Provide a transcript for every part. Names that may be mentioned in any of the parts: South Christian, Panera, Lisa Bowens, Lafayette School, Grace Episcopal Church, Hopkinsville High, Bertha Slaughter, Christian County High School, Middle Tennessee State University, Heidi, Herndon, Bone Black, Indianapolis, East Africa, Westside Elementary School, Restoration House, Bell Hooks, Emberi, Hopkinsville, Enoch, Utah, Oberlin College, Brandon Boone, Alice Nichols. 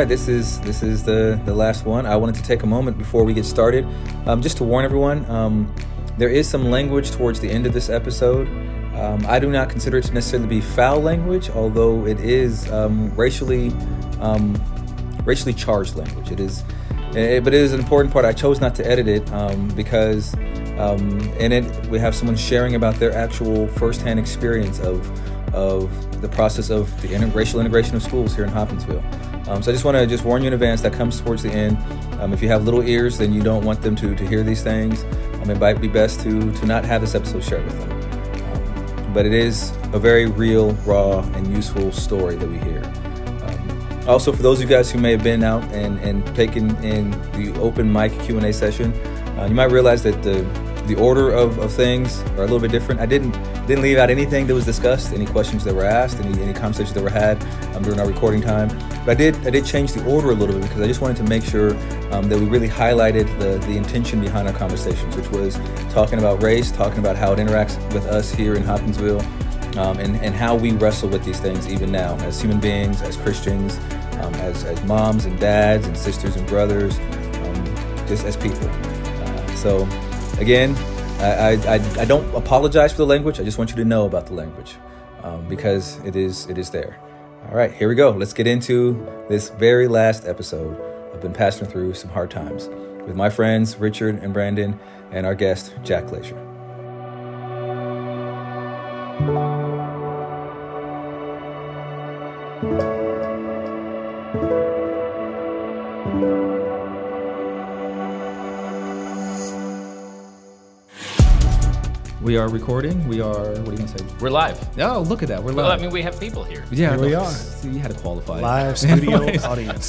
right, this is the last one. I wanted to take a moment before we get started just to warn everyone. There is some language towards the end of this episode. I do not consider it to necessarily be foul language, although it is racially charged language. It is an important part. I chose not to edit it because in it we have someone sharing about their actual firsthand experience of the process of the racial integration of schools here in Hopkinsville. So I just want to warn you in advance that comes towards the end. If you have little ears, then you don't want them to hear these things. It might be best to not have this episode shared with them. But it is a very real, raw, and useful story that we hear. Also, for those of you guys who may have been out and taken in the open mic Q&A session, you might realize that the order of things are a little bit different. I didn't leave out anything that was discussed, any questions that were asked, any conversations that were had during our recording time. But I did change the order a little bit because I just wanted to make sure that we really highlighted the intention behind our conversations, which was talking about race, talking about how it interacts with us here in Hopkinsville, and how we wrestle with these things even now as human beings, as Christians, as moms and dads and sisters and brothers, just as people. So again, I don't apologize for the language. I just want you to know about the language because it is there. All right, here we go. Let's get into this very last episode. I've been passing through some hard times with my friends, Richard and Brandon, and our guest, Jack Glaser. We are recording. We are, what are you going to say? We're live. Oh, look at that. We're live. Well, I mean, we have people here. Yeah, we are. You had to qualify. Live studio audience.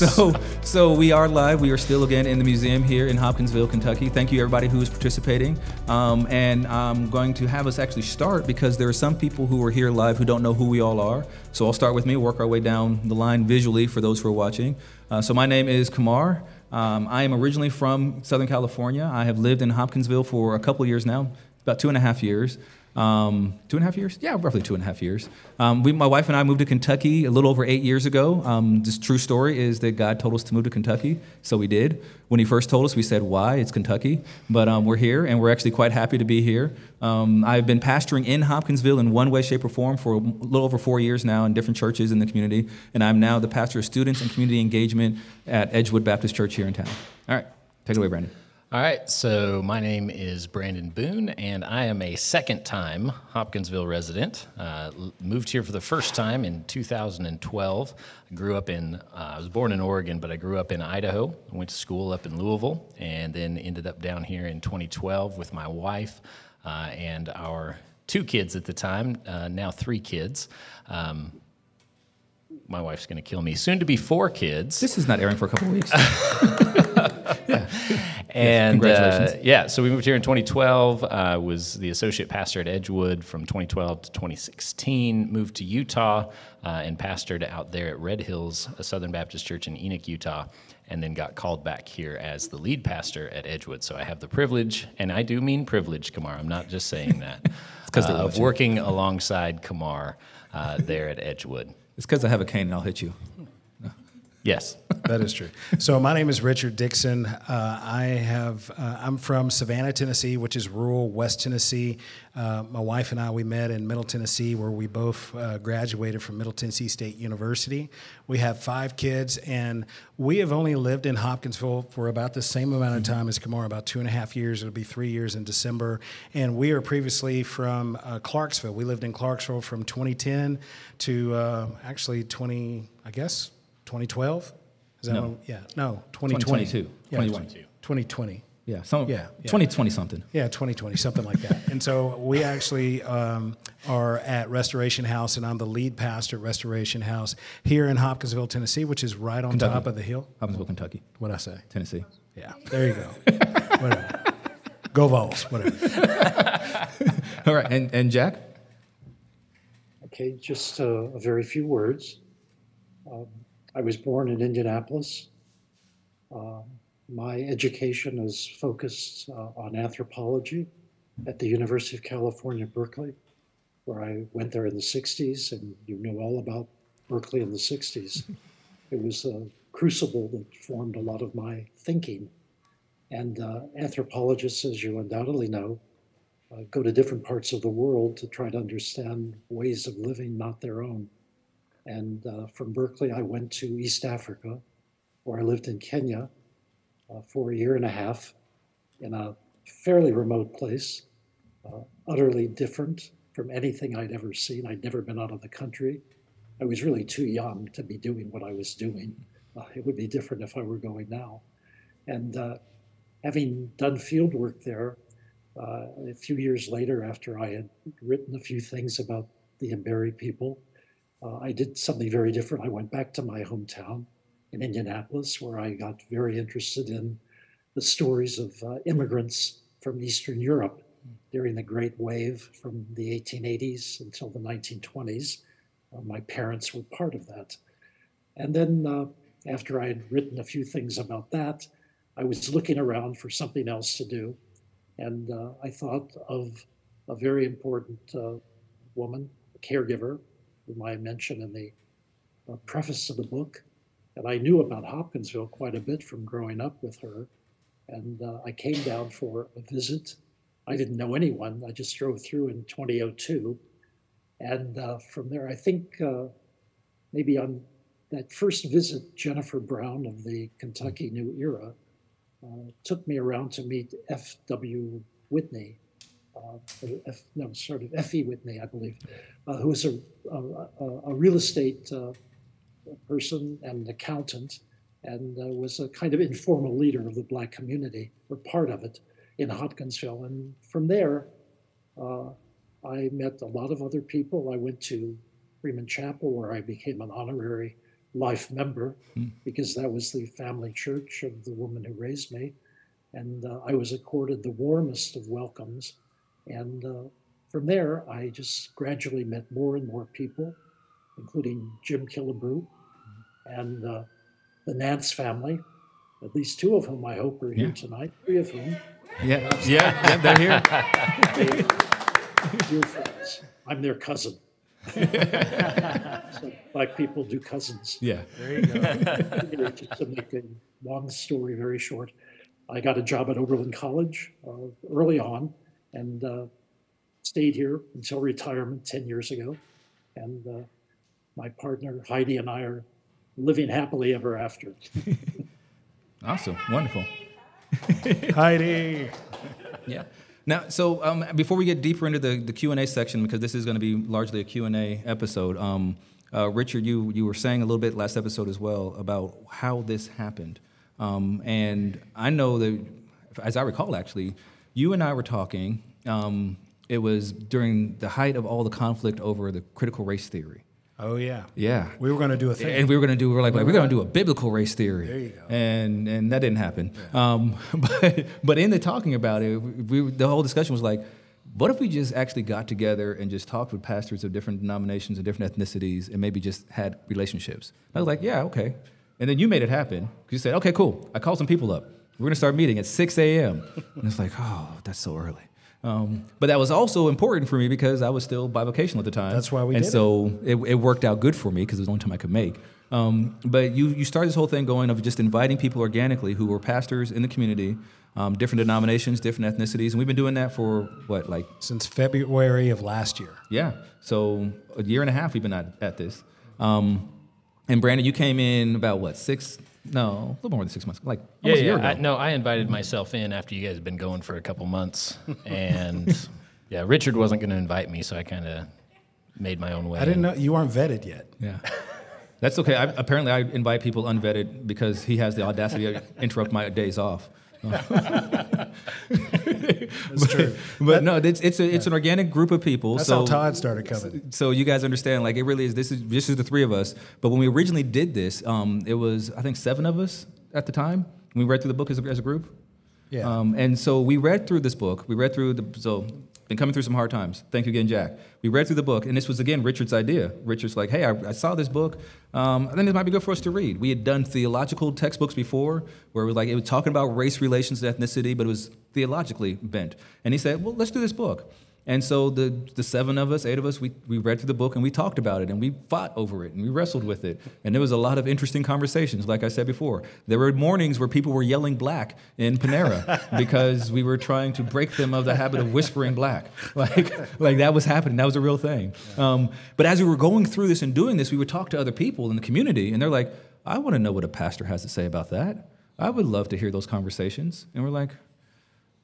So we are live. We are still, again, in the museum here in Hopkinsville, Kentucky. Thank you, everybody who is participating. And I'm going to have us actually start because there are some people who are here live who don't know who we all are. So I'll start with me, work our way down the line visually for those who are watching. So my name is Kamar. I am originally from Southern California. I have lived in Hopkinsville for a couple of years now. About 2.5 years. 2.5 years? Yeah, roughly 2.5 years. My wife and I moved to Kentucky a little over 8 years ago. This true story is that God told us to move to Kentucky, so we did. When he first told us, we said, why? It's Kentucky. But we're here, and we're actually quite happy to be here. I've been pastoring in Hopkinsville in one way, shape, or form for a little over 4 years now in different churches in the community, and I'm now the pastor of students and community engagement at Edgewood Baptist Church here in town. All right, take it away, Brandon. All right, so my name is Brandon Boone, and I am a second-time Hopkinsville resident. Moved here for the first time in 2012. I was born in Oregon, but I grew up in Idaho. I went to school up in Louisville, and then ended up down here in 2012 with my wife and our 2 kids at the time, now 3 kids. My wife's going to kill me. Soon to be 4 kids. This is not airing for a couple of weeks. Yeah. And congratulations. Yeah, so we moved here in 2012. I was the associate pastor at Edgewood from 2012 to 2016. Moved to Utah and pastored out there at Red Hills, a Southern Baptist church in Enoch, Utah, and then got called back here as the lead pastor at Edgewood. So I have the privilege, and I do mean privilege, Kamar. I'm not just saying that. Of working alongside Kamar there at Edgewood. It's because I have a cane and I'll hit you. Yes, that is true. So my name is Richard Dixon. I'm from Savannah, Tennessee, which is rural West Tennessee. My wife and I, we met in Middle Tennessee, where we both graduated from Middle Tennessee State University. We have 5 kids, and we have only lived in Hopkinsville for about the same amount of time as Kamar, about 2.5 years. It'll be 3 years in December. And we are previously from Clarksville. We lived in Clarksville from 2010 to 2012? Is that one? Yeah. No, 2020. 2020. Yeah. 2020-something. Yeah, 2020-something like that. And so we actually are at Restoration House, and I'm the lead pastor at Restoration House here in Hopkinsville, Tennessee, which is right on top of the hill. Hopkinsville, Kentucky. What'd I say? Tennessee. Yeah. There you go. Whatever. Go Vols. Whatever. All right. And Jack? Okay, just a very few words. I was born in Indianapolis. My education is focused on anthropology at the University of California, Berkeley, where I went there in the 60s, and you know all about Berkeley in the 60s. It was a crucible that formed a lot of my thinking. And anthropologists, as you undoubtedly know, go to different parts of the world to try to understand ways of living not their own. And from Berkeley, I went to East Africa, where I lived in Kenya for a year and a half in a fairly remote place, utterly different from anything I'd ever seen. I'd never been out of the country. I was really too young to be doing what I was doing. It would be different if I were going now. And having done field work there, a few years later, after I had written a few things about the Emberi people, I did something very different. I went back to my hometown in Indianapolis, where I got very interested in the stories of immigrants from Eastern Europe during the Great Wave from the 1880s until the 1920s. My parents were part of that. And then after I had written a few things about that, I was looking around for something else to do. And I thought of a very important woman, a caregiver, whom I mentioned in the preface of the book. And I knew about Hopkinsville quite a bit from growing up with her. And I came down for a visit. I didn't know anyone. I just drove through in 2002. And from there, I think maybe on that first visit, Jennifer Brown of the Kentucky New Era took me around to meet F.W. Whitney, F.E. Whitney, I believe, who was a real estate person and an accountant, and was a kind of informal leader of the Black community, or part of it, in Hopkinsville. And from there, I met a lot of other people. I went to Freeman Chapel, where I became an honorary life member, because that was the family church of the woman who raised me. And I was accorded the warmest of welcomes. And from there, I just gradually met more and more people, including Jim Kilaboo and the Nance family, at least two of whom I hope are here tonight, three of whom. Yeah, they're here. Dear friends. I'm their cousin. So Black people do cousins. Yeah, there you go. To make a long story very short, I got a job at Oberlin College early on, and stayed here until retirement 10 years ago. And my partner, Heidi, and I are living happily ever after. Awesome. Wonderful. Heidi. Yeah. Now, so before we get deeper into the Q&A section, because this is going to be largely a Q&A episode, Richard, you were saying a little bit last episode as well about how this happened. And I know that, as I recall, actually, you and I were talking. It was during the height of all the conflict over the critical race theory. Oh, yeah. Yeah. We were going to do a thing. And we're going to do a biblical race theory. There you go. And that didn't happen. Yeah. But in the talking about it, the whole discussion was like, what if we just actually got together and just talked with pastors of different denominations and different ethnicities and maybe just had relationships? And I was like, yeah, okay. And then you made it happen. You said, okay, cool. I called some people up. We're going to start meeting at 6 a.m. And it's like, oh, that's so early. But that was also important for me because I was still bivocational at the time. That's why we did it. And so it worked out good for me because it was the only time I could make. But you started this whole thing going of just inviting people organically who were pastors in the community, different denominations, different ethnicities. And we've been doing that for what, like? Since February of last year. Yeah. So a year and a half we've been at this. And Brandon, you came in about what, 6 months? No, a little more than 6 months. Like almost a year ago. I invited myself in after you guys had been going for a couple months, and yeah, Richard wasn't going to invite me, so I kind of made my own way. I didn't know you weren't vetted yet. Yeah, that's okay. Apparently, I invite people unvetted because he has the audacity to interrupt my days off. That's true. But no, it's an organic group of people. That's how Todd started coming. So you guys understand, like, it really is. This is the three of us. But when we originally did this, it was, I think, 7 of us at the time. We read through the book as a group. Yeah. And so we read through this book. We read through so been coming through some hard times. Thank you again, Jack. We read through the book, and this was again Richard's idea. Richard's like, hey, I saw this book. I think it might be good for us to read. We had done theological textbooks before, where it was talking about race relations and ethnicity, but it was theologically bent. And he said, well, let's do this book. And so the seven of us, eight of us, we read through the book and we talked about it and we fought over it and we wrestled with it. And there was a lot of interesting conversations, like I said before. There were mornings where people were yelling black in Panera because we were trying to break them of the habit of whispering black. Like that was happening. That was a real thing. But as we were going through this and doing this, we would talk to other people in the community and they're like, I want to know what a pastor has to say about that. I would love to hear those conversations. And we're like,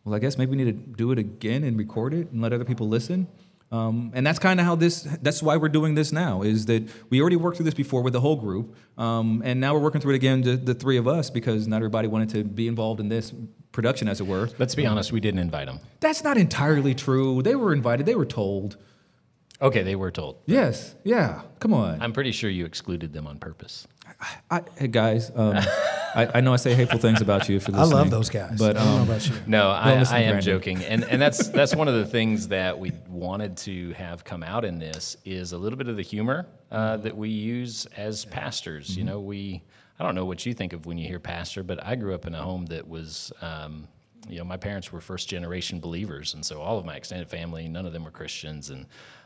well, I guess maybe we need to do it again and record it and let other people listen. And that's kind of how that's why we're doing this now, is that we already worked through this before with the whole group. And now we're working through it again, the three of us, because not everybody wanted to be involved in this production, as it were. Let's be honest, we didn't invite them. That's not entirely true. They were invited. They were told. Okay, they were told. Yes. Yeah. Come on. I'm pretty sure you excluded them on purpose. Hey, guys. I know I say hateful things about you for listening. I love those guys. But, I don't know about you. No, I am joking. And that's one of the things that we wanted to have come out in this is a little bit of the humor that we use as pastors. Mm-hmm. You know, I don't know what you think of when you hear pastor, but I grew up in a home that was, you know, my parents were first-generation believers, and so all of my extended family, none of them were Christians.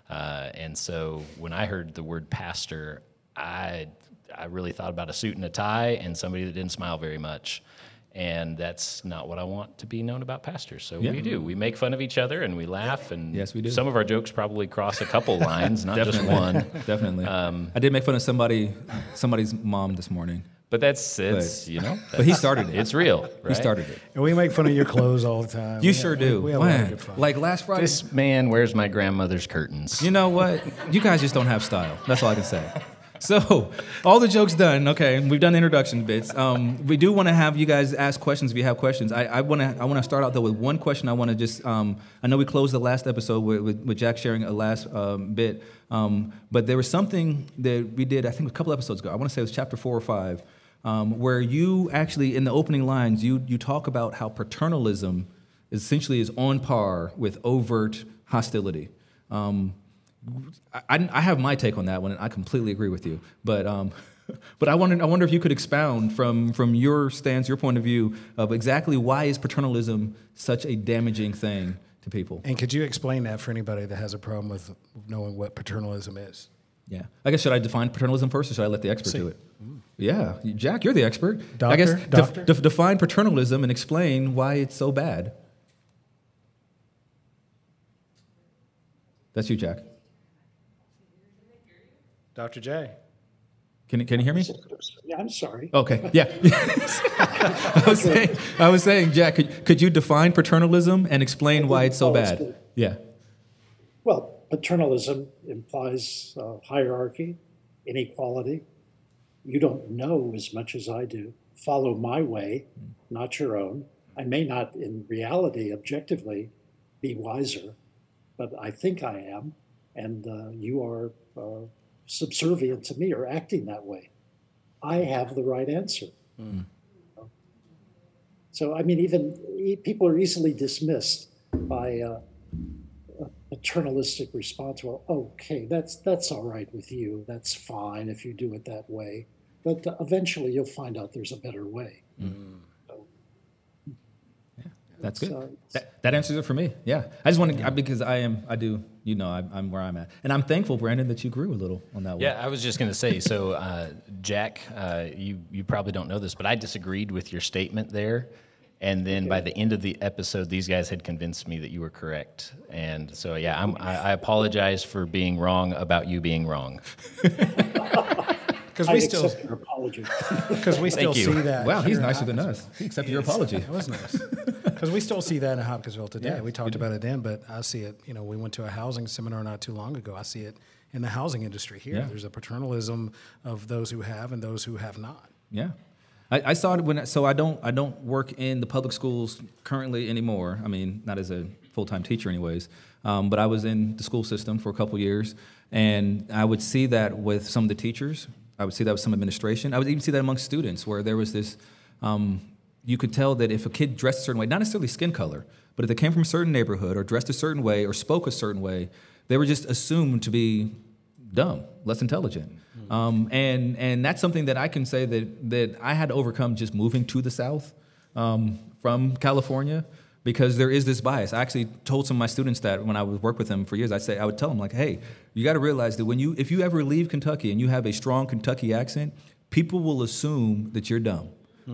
And so when I heard the word pastor, I really thought about a suit and a tie and somebody that didn't smile very much. And that's not what I want to be known about pastors. So yeah. We do. We make fun of each other and we laugh. And yes, we do. Some of our jokes probably cross a couple lines, not just one. Definitely. I did make fun of somebody's mom this morning. But but he started it. It's real, right? He started it. And we make fun of your clothes all the time. You sure do. We have a lot of good fun. Like last Friday. This man wears my grandmother's curtains. You know what? You guys just don't have style. That's all I can say. So, all the jokes done. Okay, we've done introduction bits. We do want to have you guys ask questions if you have questions. I want to start out though with one question. I want to just I know we closed the last episode with Jack sharing a last bit, but there was something that we did I think a couple episodes ago. I want to say it was chapter 4 or 5, where you actually in the opening lines you talk about how paternalism essentially is on par with overt hostility. I have my take on that one, and I completely agree with you. But I wonder if you could expound from your stance, your point of view, of exactly why is paternalism such a damaging thing to people? And could you explain that for anybody that has a problem with knowing what paternalism is? Yeah. I guess, should I define paternalism first, or should I let the expert do it? Ooh. Yeah. Jack, you're the expert. Doctor, I guess define paternalism and explain why it's so bad. That's you, Jack. Dr. J. Can you hear me? Yeah, I'm sorry. Okay, yeah. I was saying, Jack, could you define paternalism and explain why it's so bad? Good. Yeah. Well, paternalism implies hierarchy, inequality. You don't know as much as I do. Follow my way, not your own. I may not, in reality, objectively, be wiser, but I think I am, and you are... subservient to me or acting that way. I have the right answer. Mm. So, I mean, even people are easily dismissed by a paternalistic response. Well, okay, that's all right with you. That's fine if you do it that way. But eventually you'll find out there's a better way. Mm. That's good. That answers it for me. Yeah, I just want to because I do. You know, I'm where I'm at, and I'm thankful, Brandon, that you grew a little on that one. Yeah, I was just going to say. So, Jack, you probably don't know this, but I disagreed with your statement there, and then by the end of the episode, these guys had convinced me that you were correct, and so yeah, I apologize for being wrong about you being wrong. Because we still see that. Wow, he's nicer than us. He accepted your apology. That was nice. Because we still see that in Hopkinsville today. Yeah, we talked about it then, but I see it. You know, we went to a housing seminar not too long ago. I see it in the housing industry here. Yeah. There's a paternalism of those who have and those who have not. Yeah, I saw it when. So I don't work in the public schools currently anymore. I mean, not as a full-time teacher, anyways. But I was in the school system for a couple years, and I would see that with some of the teachers. I would see that with some administration. I would even see that amongst students where there was this, you could tell that if a kid dressed a certain way, not necessarily skin color, but if they came from a certain neighborhood or dressed a certain way or spoke a certain way, they were just assumed to be dumb, less intelligent. Mm-hmm. And that's something that I can say that I had to overcome just moving to the South from California. because there is this bias. I actually told some of my students that when I would work with them for years, I would tell them, like, hey, you got to realize that if you ever leave Kentucky and you have a strong Kentucky accent, people will assume that you're dumb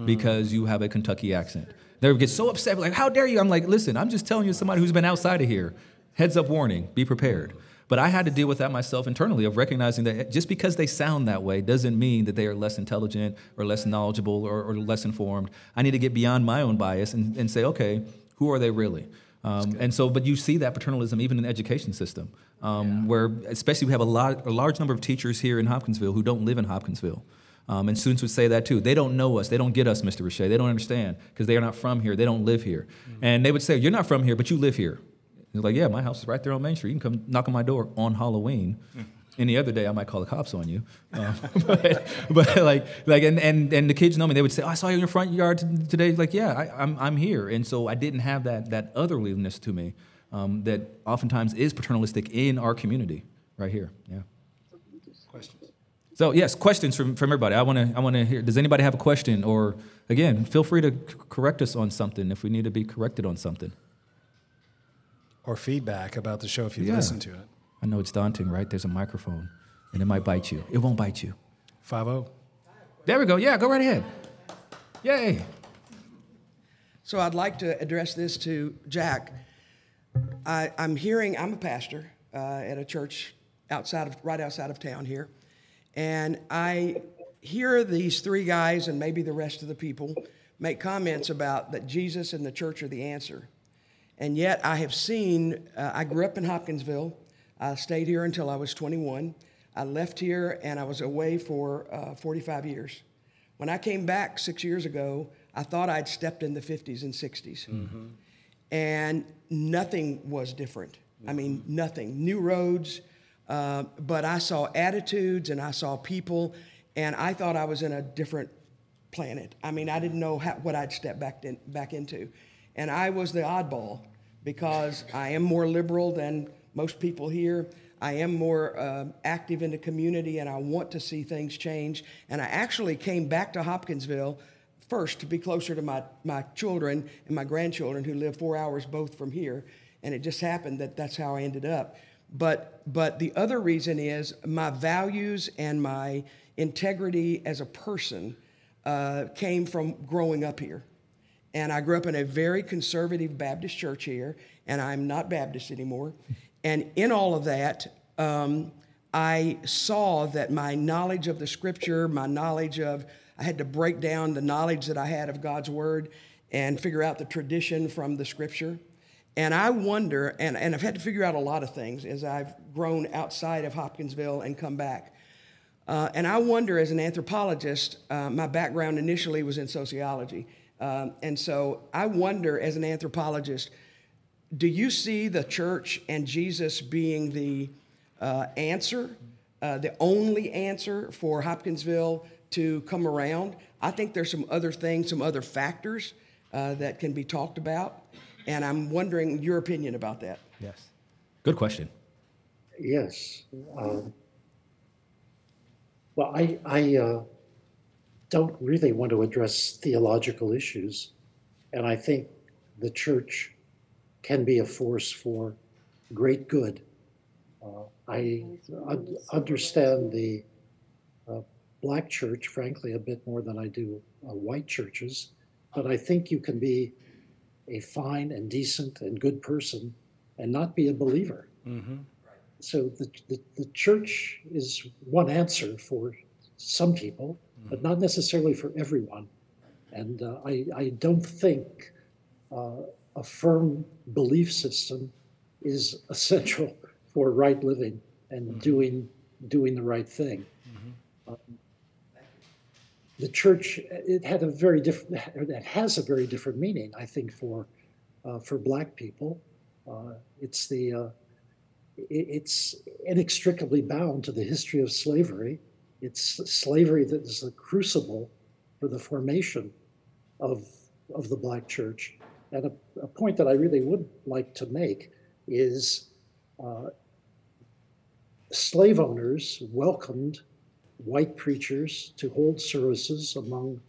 because you have a Kentucky accent. They would get so upset, like, how dare you? I'm like, listen, I'm just telling you, somebody who's been outside of here, heads up warning, be prepared. But I had to deal with that myself internally, of recognizing that just because they sound that way doesn't mean that they are less intelligent or less knowledgeable or less informed. I need to get beyond my own bias and say, okay, who are they really? But you see that paternalism even in the education system, where especially we have a large number of teachers here in Hopkinsville who don't live in Hopkinsville. And students would say that too. They don't know us. They don't get us, Mr. Richey. They don't understand because they are not from here. They don't live here. Mm-hmm. And they would say, you're not from here, but you live here. They're like, yeah, my house is right there on Main Street. You can come knock on my door on Halloween. Any other day, I might call the cops on you. But the kids know me. They would say, oh, I saw you in your front yard today. Like, yeah, I'm here. And so I didn't have that otherliness to me that oftentimes is paternalistic in our community right here. Yeah. Questions. So yes, questions from everybody. I want to hear. Does anybody have a question? Or again, feel free to correct us on something if we need to be corrected on something. Or feedback about the show if you listen to it. I know it's daunting, right? There's a microphone, and it might bite you. It won't bite you. 5-0. There we go. Yeah, go right ahead. Yay. So I'd like to address this to Jack. I'm a pastor at a church right outside of town here, and I hear these three guys and maybe the rest of the people make comments about that Jesus and the church are the answer. And yet I have seen, I grew up in Hopkinsville. I stayed here until I was 21. I left here and I was away for 45 years. When I came back 6 years ago, I thought I'd stepped in the 50s and 60s. Mm-hmm. And nothing was different. Mm-hmm. I mean, nothing. New roads, but I saw attitudes and I saw people, and I thought I was in a different planet. I mean, I didn't know what I'd stepped back into. And I was the oddball because I am more liberal than most people here. I am more active in the community, and I want to see things change. And I actually came back to Hopkinsville first to be closer to my children and my grandchildren who live 4 hours both from here. And it just happened that that's how I ended up. But the other reason is my values and my integrity as a person came from growing up here. And I grew up in a very conservative Baptist church here, and I'm not Baptist anymore. And in all of that, I saw that my knowledge of the Scripture, I had to break down the knowledge that I had of God's Word and figure out the tradition from the Scripture. And I wonder, and I've had to figure out a lot of things as I've grown outside of Hopkinsville and come back. And I wonder, as an anthropologist, my background initially was in sociology. And so I wonder, as an anthropologist, do you see the church and Jesus being the answer, the only answer for Hopkinsville to come around? I think there's some other things, some other factors that can be talked about, and I'm wondering your opinion about that. Yes. Good question. Yes. I don't really want to address theological issues. And I think the church can be a force for great good. I understand the black church, frankly, a bit more than I do white churches, but I think you can be a fine and decent and good person and not be a believer. Mm-hmm. So the church is one answer for some people, but not necessarily for everyone. And I don't think a firm belief system is essential for right living and doing the right thing. Mm-hmm. The church, it has a very different meaning, I think, for black people. It's inextricably bound to the history of slavery. It's slavery that is the crucible for the formation of the black church. And a point that I really would like to make is slave owners welcomed white preachers to hold services among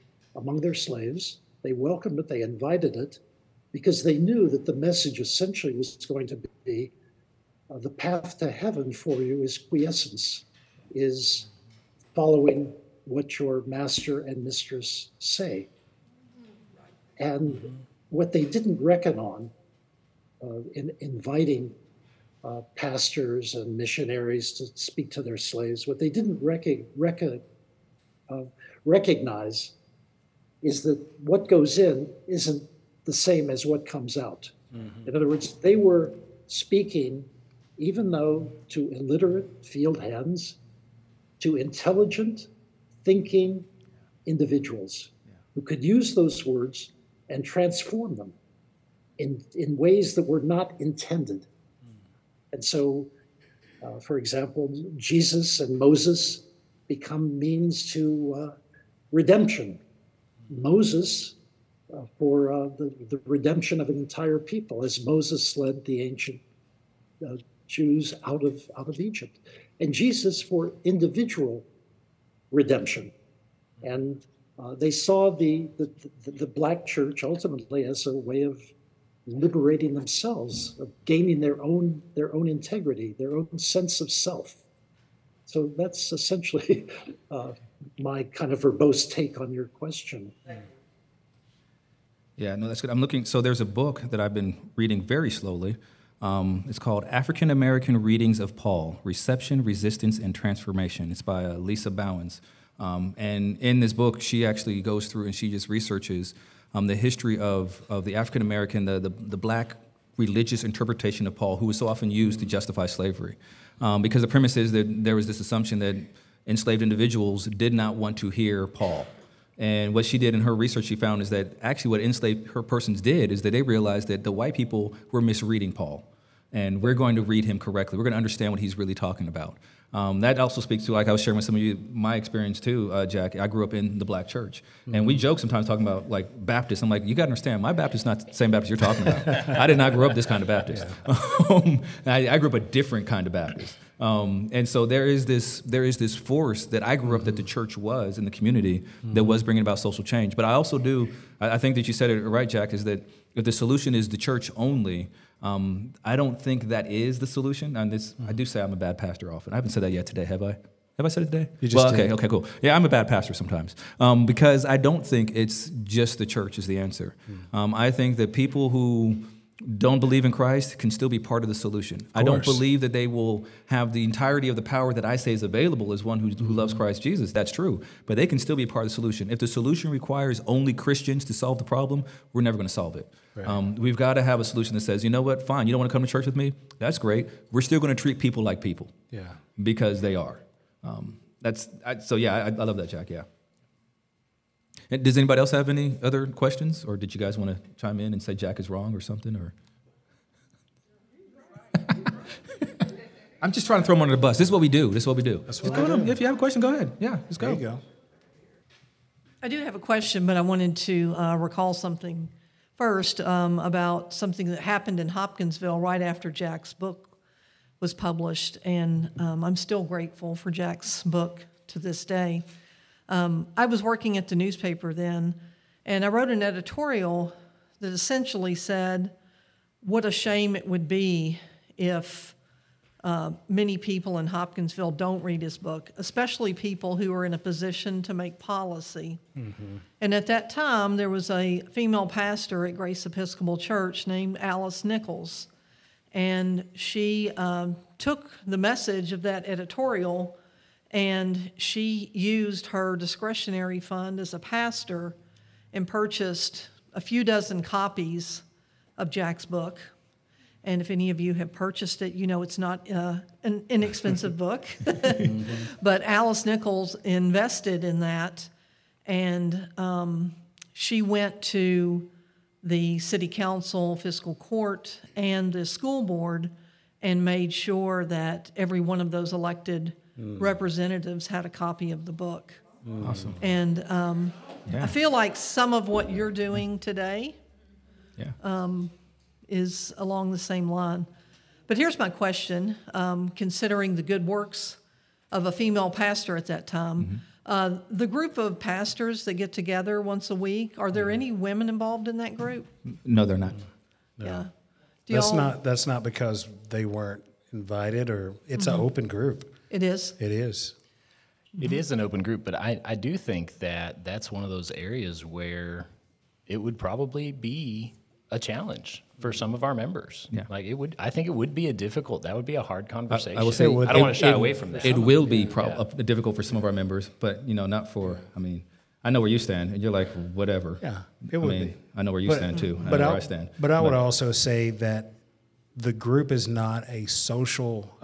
their slaves. They welcomed it, they invited it, because they knew that the message essentially was going to be the path to heaven for you is quiescence, is following what your master and mistress say. And what they didn't reckon on in inviting pastors and missionaries to speak to their slaves, what they didn't recognize is that what goes in isn't the same as what comes out. Mm-hmm. In other words, they were speaking, even though to illiterate field hands, to intelligent, thinking individuals who could use those words and transform them in ways that were not intended. And so, for example, Jesus and Moses become means to redemption. Moses for the redemption of an entire people, as Moses led the ancient Jews out of Egypt, and Jesus for individual redemption. And they saw the Black church ultimately as a way of liberating themselves, of gaining their own integrity, their own sense of self. So that's essentially my kind of verbose take on your question. Yeah, no, that's good. I'm looking, so there's a book that I've been reading very slowly. It's called African American Readings of Paul, Reception, Resistance, and Transformation. It's by Lisa Bowens. And in this book, she actually goes through and she just researches the history of the African American, the Black religious interpretation of Paul, who was so often used to justify slavery. Because the premise is that there was this assumption that enslaved individuals did not want to hear Paul. And what she did in her research, she found is that actually what enslaved persons did is that they realized that the white people were misreading Paul. And we're going to read him correctly. We're going to understand what he's really talking about. That also speaks to, like I was sharing with some of you, my experience too, Jack. I grew up in the Black church. Mm-hmm. And we joke sometimes talking about like Baptists. I'm like, you got to understand, my Baptist is not the same Baptist you're talking about. I did not grow up this kind of Baptist. Yeah. I grew up a different kind of Baptist. And so there is this force that I grew up that the church was in the community that was bringing about social change. But I also I think that you said it right, Jack, is that if the solution is the church only, I don't think that is the solution. And this, I do say I'm a bad pastor often. I haven't said that yet today, have I? Have I said it today? You just did. Okay, cool. Yeah, I'm a bad pastor sometimes because I don't think it's just the church is the answer. I think that people who don't believe in Christ can still be part of the solution. I don't believe that they will have the entirety of the power that I say is available as one who loves Christ Jesus. That's true. But they can still be part of the solution. If the solution requires only Christians to solve the problem, we're never going to solve it. Right. We've got to have a solution that says, you know what, fine, you don't want to come to church with me? That's great. We're still going to treat people like people. Yeah. Because they are. I love that, Jack, yeah. And does anybody else have any other questions, or did you guys want to chime in and say Jack is wrong or something? Or I'm just trying to throw him under the bus. This is what we do. If you have a question, go ahead. Yeah, let's go. There you go. I do have a question, but I wanted to recall something first about something that happened in Hopkinsville right after Jack's book was published, and I'm still grateful for Jack's book to this day. I was working at the newspaper then, and I wrote an editorial that essentially said, what a shame it would be if many people in Hopkinsville don't read his book, especially people who are in a position to make policy. Mm-hmm. And at that time, there was a female pastor at Grace Episcopal Church named Alice Nichols, and she took the message of that editorial and she used her discretionary fund as a pastor and purchased a few dozen copies of Jack's book. And if any of you have purchased it, you know it's not an inexpensive book. But Alice Nichols invested in that, and she went to the city council, fiscal court, and the school board and made sure that every one of those elected representatives had a copy of the book. Awesome. And I feel like some of what you're doing today is along the same line. But here's my question, considering the good works of a female pastor at that time, The group of pastors that get together once a week, are there any women involved in that group? No, they're not. No. Yeah. That's not because they weren't invited, or it's an open group. It is. It is. It is an open group, but I do think that that's one of those areas where it would probably be a challenge for some of our members. Yeah. Like I think it would be a difficult, that would be a hard conversation. I will say I don't want to shy away from that. It will be difficult for some of our members, but not for, I know where you stand, and you're like, whatever. Yeah, it would be. I know where you stand too, I know where I stand. But I would also say that the group is not a social,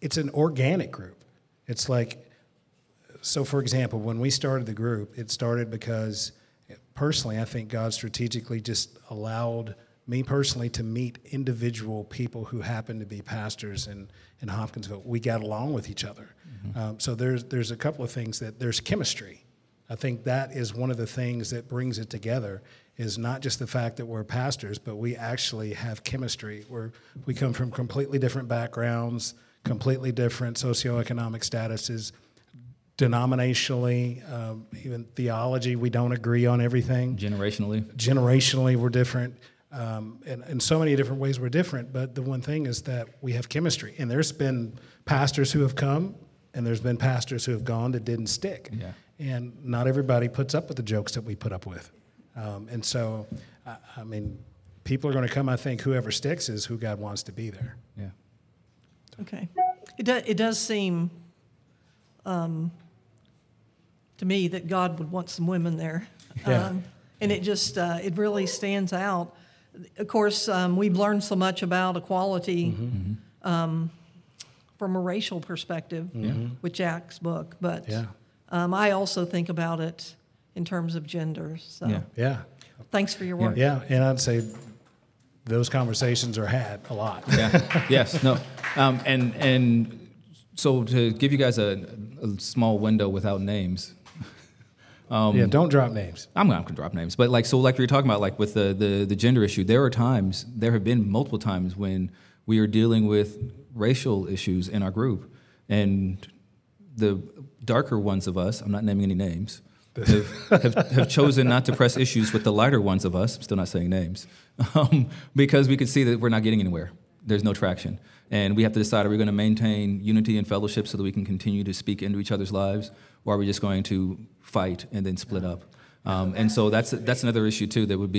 it's an organic group. It's like, so for example, when we started the group, it started because personally, I think God strategically just allowed me personally to meet individual people who happened to be pastors in Hopkinsville. We got along with each other. Mm-hmm. So there's a couple of things that there's chemistry. I think that is one of the things that brings it together is not just the fact that we're pastors, but we actually have chemistry. We come from completely different backgrounds, completely different socioeconomic statuses, denominationally, even theology, we don't agree on everything. Generationally, we're different. And in so many different ways we're different, but the one thing is that we have chemistry. And there's been pastors who have come, and there's been pastors who have gone that didn't stick. Yeah. And not everybody puts up with the jokes that we put up with. And so, people are going to come, I think, whoever sticks is who God wants to be there. Yeah. Okay. It does seem to me that God would want some women there. Yeah. And it just, it really stands out. Of course, we've learned so much about equality from a racial perspective with Jack's book, but I also think about it in terms of gender. So. Yeah. Thanks for your work. Yeah, and I'd say those conversations are had a lot. Yeah. Yes. No. And so to give you guys a small window without names. Don't drop names. I'm not going to drop names, but like we were talking about, like with the gender issue, there have been multiple times when we are dealing with racial issues in our group, and the darker ones of us, I'm not naming any names, have chosen not to press issues with the lighter ones of us, I'm still not saying names, because we could see that we're not getting anywhere. There's no traction. And we have to decide, are we going to maintain unity and fellowship so that we can continue to speak into each other's lives, or are we just going to fight and then split up? And so that's another issue, too, that would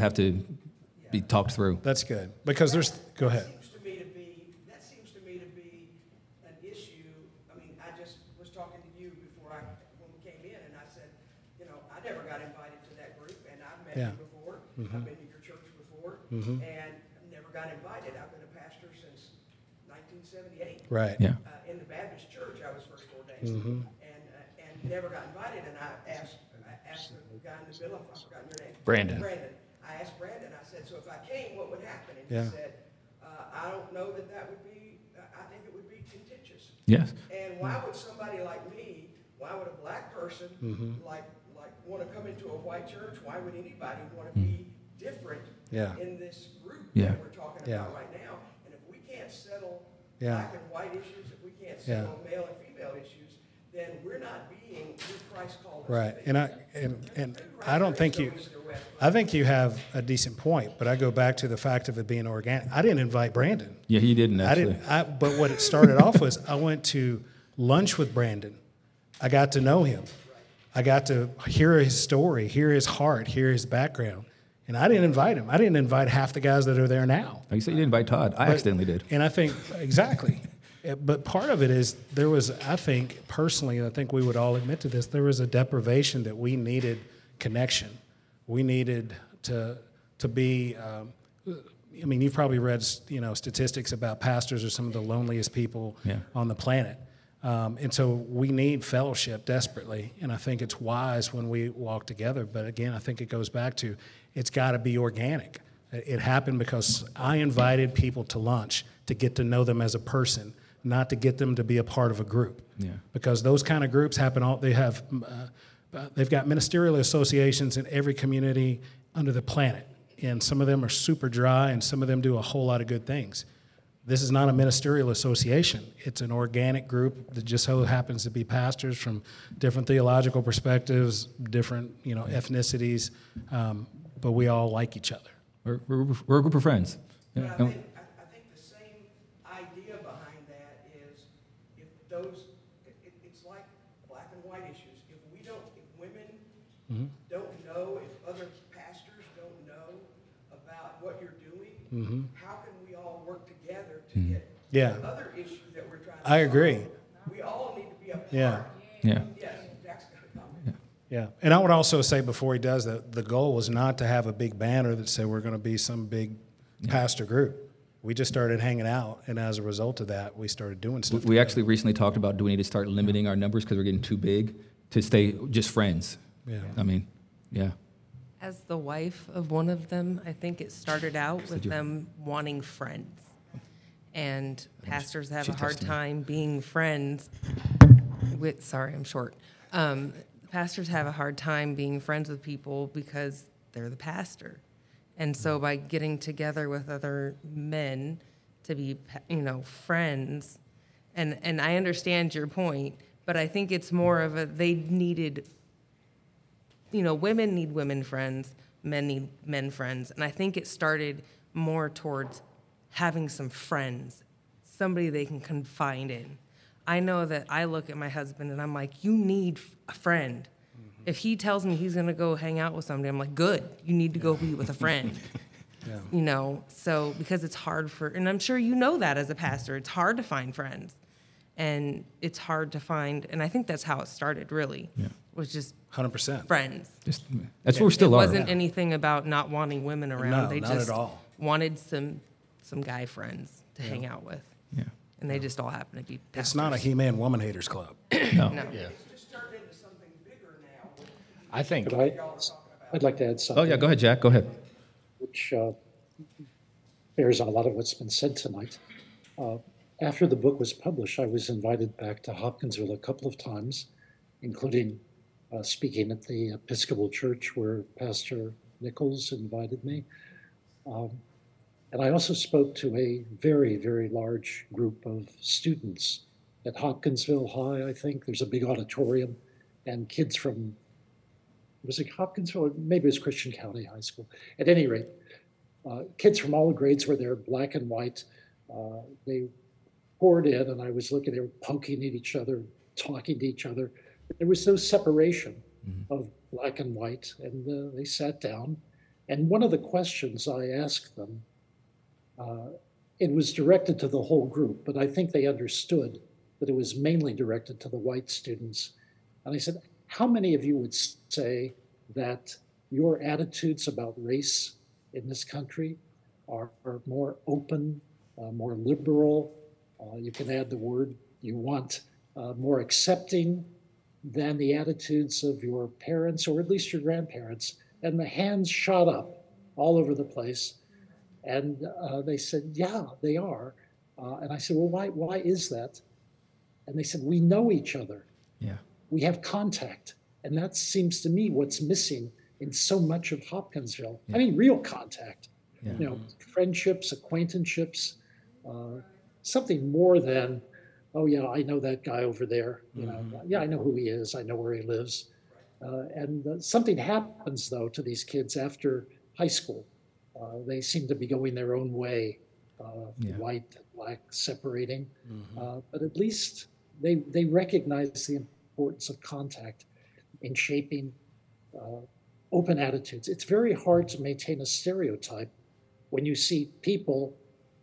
have to be talked through. That's good. Because there's... Go ahead. That seems to me to be an issue. I just was talking to you before when we came in, and I said, I never got invited to that group, and I've met you before. Mm-hmm. I've been to your church before, and never got invited. I've been a pastor since 1978. Right. Yeah. In the Baptist Church, I was first ordained, and never got invited. And I asked the guy in the middle, I've forgotten your name. Brandon. I asked Brandon. I said, so if I came, what would happen? And he said, I don't know that would be. I think it would be contentious. Yes. And why would somebody like me? Why would a black person like want to come into a white church? Why would anybody want to be different in this group that we're talking about right now? And if we can't settle black and white issues, if we can't settle male and female issues, then we're not being who Christ called us to be. I think you have a decent point, but I go back to the fact of it being organic. I didn't invite Brandon. Yeah, he didn't actually. But what it started off was I went to lunch with Brandon. I got to know him. I got to hear his story, hear his heart, hear his background. And I didn't invite him. I didn't invite half the guys that are there now. Like you said, you didn't invite Todd. I accidentally did. And I think, exactly. But part of it is there was, I think, personally, and I think we would all admit to this, there was a deprivation that we needed connection. We needed to be, you've probably read, statistics about pastors are some of the loneliest people on the planet. And so we need fellowship desperately, and I think it's wise when we walk together. But again, I think it goes back to it's got to be organic. It happened because I invited people to lunch to get to know them as a person, not to get them to be a part of a group. Yeah. Because those kind of groups happen. They've got ministerial associations in every community under the planet, and some of them are super dry, and some of them do a whole lot of good things. This is not a ministerial association. It's an organic group that just so happens to be pastors from different theological perspectives, different ethnicities, but we all like each other. We're a group of friends. Yeah. But I think the same idea behind that is if those, it's like black and white issues. If we don't, if women mm-hmm. don't know, if other pastors don't know about what you're doing, mm-hmm. how can we all work together to get yeah. the other issue that we're trying to I agree. Solve? We all need to be a part. Yeah. Yeah. Yes, Jack's gonna comment. Yeah. Yeah, and I would also say before he does that, the goal was not to have a big banner that said we're going to be some big yeah. pastor group. We just started hanging out, and as a result of that, we started doing stuff. We actually recently talked about, do we need to start limiting our numbers because we're getting too big to stay just friends? Yeah, I mean, yeah. As the wife of one of them, I think it started out with them wanting friends, and pastors have a hard time being friends with, sorry, I'm short. Pastors have a hard time being friends with people because they're the pastor. And so by getting together with other men to be, friends, and I understand your point, but I think it's more of a, they needed, women need women friends, men need men friends. And I think it started more towards having some friends, somebody they can confide in. I know that I look at my husband and I'm like, you need a friend. Mm-hmm. If he tells me he's going to go hang out with somebody, I'm like, good, you need to go be with a friend. Yeah. So because it's hard for, and I'm sure that as a pastor, it's hard to find friends. And it's hard to find, and I think that's how it started really, was just 100% friends. Just, that's where we still are. It wasn't anything about not wanting women around. No, they not just at all. Wanted some guy friends to hang out with. Yeah. And they just all happen to be pastors. It's not a he-man woman-haters club. No. Yeah. It's just turned into something bigger now. I think. I'd like to add something. Oh, yeah, go ahead, Jack. Go ahead. Which bears on a lot of what's been said tonight. After the book was published, I was invited back to Hopkinsville a couple of times, including speaking at the Episcopal Church where Pastor Nichols invited me. And I also spoke to a very, very large group of students at Hopkinsville High, I think. There's a big auditorium, and kids from, was it Hopkinsville? Maybe it was Christian County High School. At any rate, kids from all the grades were there, black and white. They poured in, and I was looking, they were poking at each other, talking to each other. There was no separation mm-hmm. of black and white, and they sat down. And one of the questions I asked them, it was directed to the whole group, but I think they understood that it was mainly directed to the white students. And I said, how many of you would say that your attitudes about race in this country are more open, more liberal, you can add the word you want, more accepting than the attitudes of your parents or at least your grandparents? And the hands shot up all over the place. And they said, yeah, they are. And I said, well, why is that? And they said, we know each other. Yeah. We have contact. And that seems to me what's missing in so much of Hopkinsville. Yeah. I mean, real contact, friendships, acquaintanships, something more than, oh, yeah, I know that guy over there. You know, yeah, I know who he is. I know where he lives. And something happens, though, to these kids after high school. They seem to be going their own way, white, black, separating. Mm-hmm. But at least they recognize the importance of contact in shaping open attitudes. It's very hard to maintain a stereotype when you see people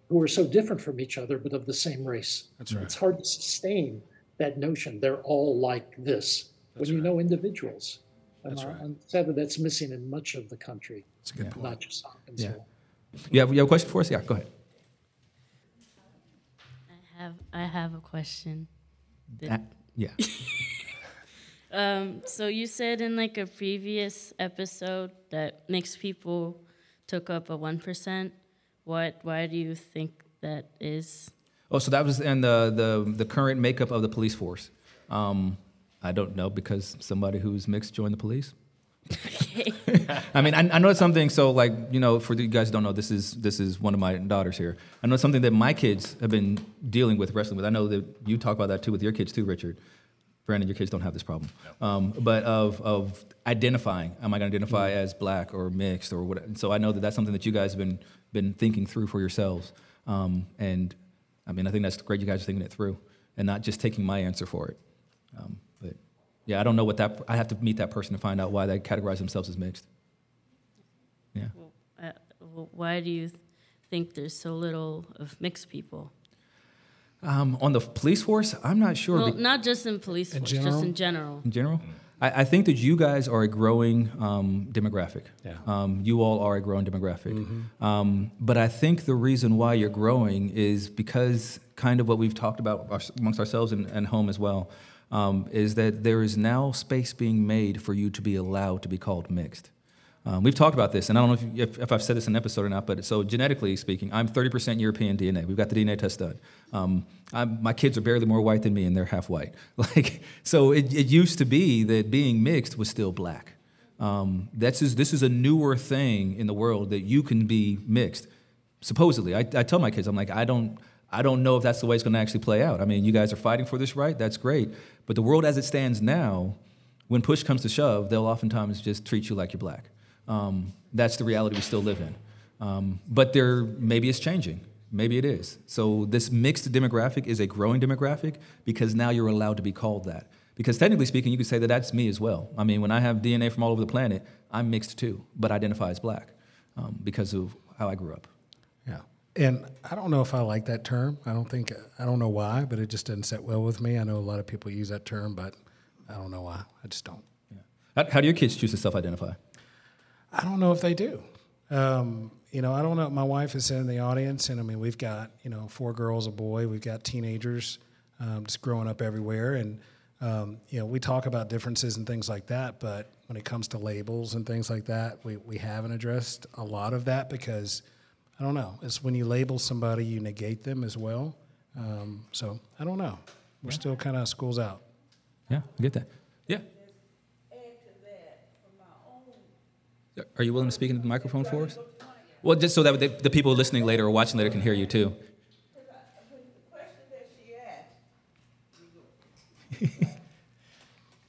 who are so different from each other but of the same race. That's right. It's hard to sustain that notion they're all like this that's when you know individuals. That's right. And sadly, that's missing in much of the country. That's a good point. Not just Hopkinsville. Yeah. You have a question for us? Yeah, go ahead. I have a question. So you said in like a previous episode that mixed people took up a 1%. Why do you think that is? Oh, so that was in the current makeup of the police force. I don't know, because somebody who's mixed joined the police. I mean, I know something. So, like, you know, for you guys who don't know, this is one of my daughters here. I know something that my kids have been dealing with, wrestling with. I know that you talk about that too with your kids too, Richard. Brandon, your kids don't have this problem. No. But of identifying, am I going to identify as black or mixed or what? And so I know that that's something that you guys have been thinking through for yourselves. And I mean, I think that's great. You guys are thinking it through and not just taking my answer for it. But yeah, I don't know what that. I have to meet that person to find out why they categorize themselves as mixed. Yeah. Well, why do you think there's so little of mixed people? On the police force, I'm not sure. Well, not just in police force, just in general. In general? I think that you guys are a growing demographic. Yeah. You all are a growing demographic. Mm-hmm. But I think the reason why you're growing is because kind of what we've talked about amongst ourselves and home as well, is that there is now space being made for you to be allowed to be called mixed. We've talked about this, and I don't know if I've said this in an episode or not, but so genetically speaking, I'm 30% European DNA. We've got the DNA test done. My kids are barely more white than me, and they're half white. Like, so it used to be that being mixed was still black. This is a newer thing in the world that you can be mixed, supposedly. I tell my kids, I'm like, I don't know if that's the way it's going to actually play out. I mean, you guys are fighting for this right, that's great. But the world as it stands now, when push comes to shove, they'll oftentimes just treat you like you're black. That's the reality we still live in. But maybe it's changing. Maybe it is. So this mixed demographic is a growing demographic because now you're allowed to be called that. Because technically speaking, you could say that that's me as well. I mean, when I have DNA from all over the planet, I'm mixed too, but I identify as black because of how I grew up. Yeah. And I don't know if I like that term. I don't know why, but it just doesn't sit well with me. I know a lot of people use that term, but I don't know why. I just don't. Yeah. How do your kids choose to self-identify? I don't know if they do. I don't know. My wife is in the audience, and I mean, we've got, 4 girls, a boy. We've got teenagers just growing up everywhere. And, we talk about differences and things like that, but when it comes to labels and things like that, we haven't addressed a lot of that because, I don't know, it's when you label somebody, you negate them as well. So I don't know. We're still kind of school's out. Yeah, I get that. Yeah. Are you willing to speak into the microphone for us? Well, just so that the people listening later or watching later can hear you too.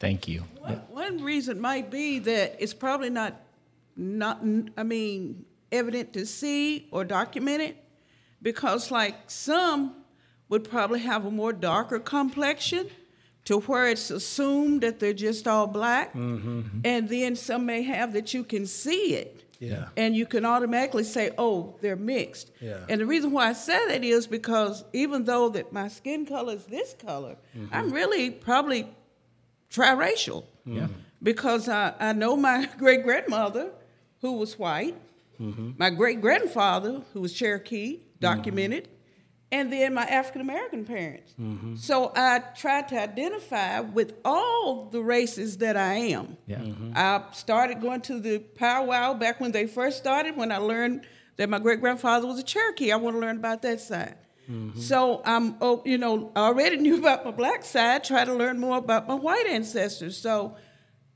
Thank you. One reason might be that it's probably not evident to see or documented, because like some would probably have a more darker complexion, to where it's assumed that they're just all black, mm-hmm. and then some may have that you can see it, and you can automatically say, oh, they're mixed. Yeah. And the reason why I say that is because even though that my skin color is this color, mm-hmm. I'm really probably triracial, mm-hmm. because I know my great-grandmother, who was white, mm-hmm. my great-grandfather, who was Cherokee, documented, mm-hmm. and then my African-American parents. Mm-hmm. So I try to identify with all the races that I am. Yeah. Mm-hmm. I started going to the powwow back when they first started, when I learned that my great-grandfather was a Cherokee. I want to learn about that side. Mm-hmm. So I already knew about my black side, try to learn more about my white ancestors. So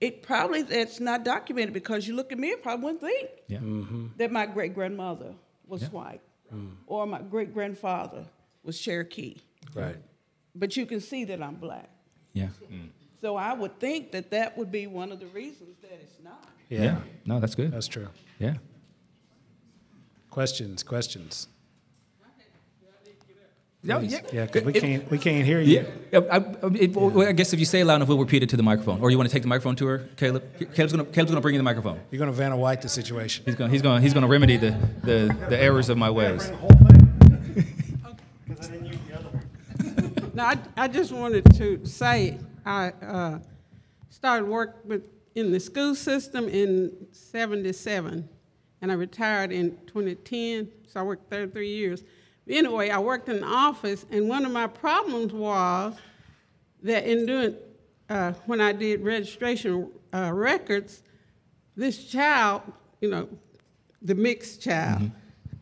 it's not documented, because you look at me and probably wouldn't think that my great-grandmother was white. Mm. Or my great-grandfather was Cherokee. Right. But you can see that I'm black. Yeah. Mm. So I would think that would be one of the reasons that it's not. Yeah. Yeah. No, that's good. That's true. Yeah. Questions. No, yeah. Yeah, because we can't hear you. Yeah. I guess if you say it loud enough, we'll repeat it to the microphone. Or you want to take the microphone to her, Caleb? Caleb's gonna bring you the microphone. You're gonna Vanna White the situation. He's gonna remedy the errors of my ways. Because I didn't use the other one. No, I just wanted to say I started working in the school system in '77, and I retired in 2010. So I worked 33 years. Anyway, I worked in the office, and one of my problems was that in doing, when I did registration records, this child, the mixed child,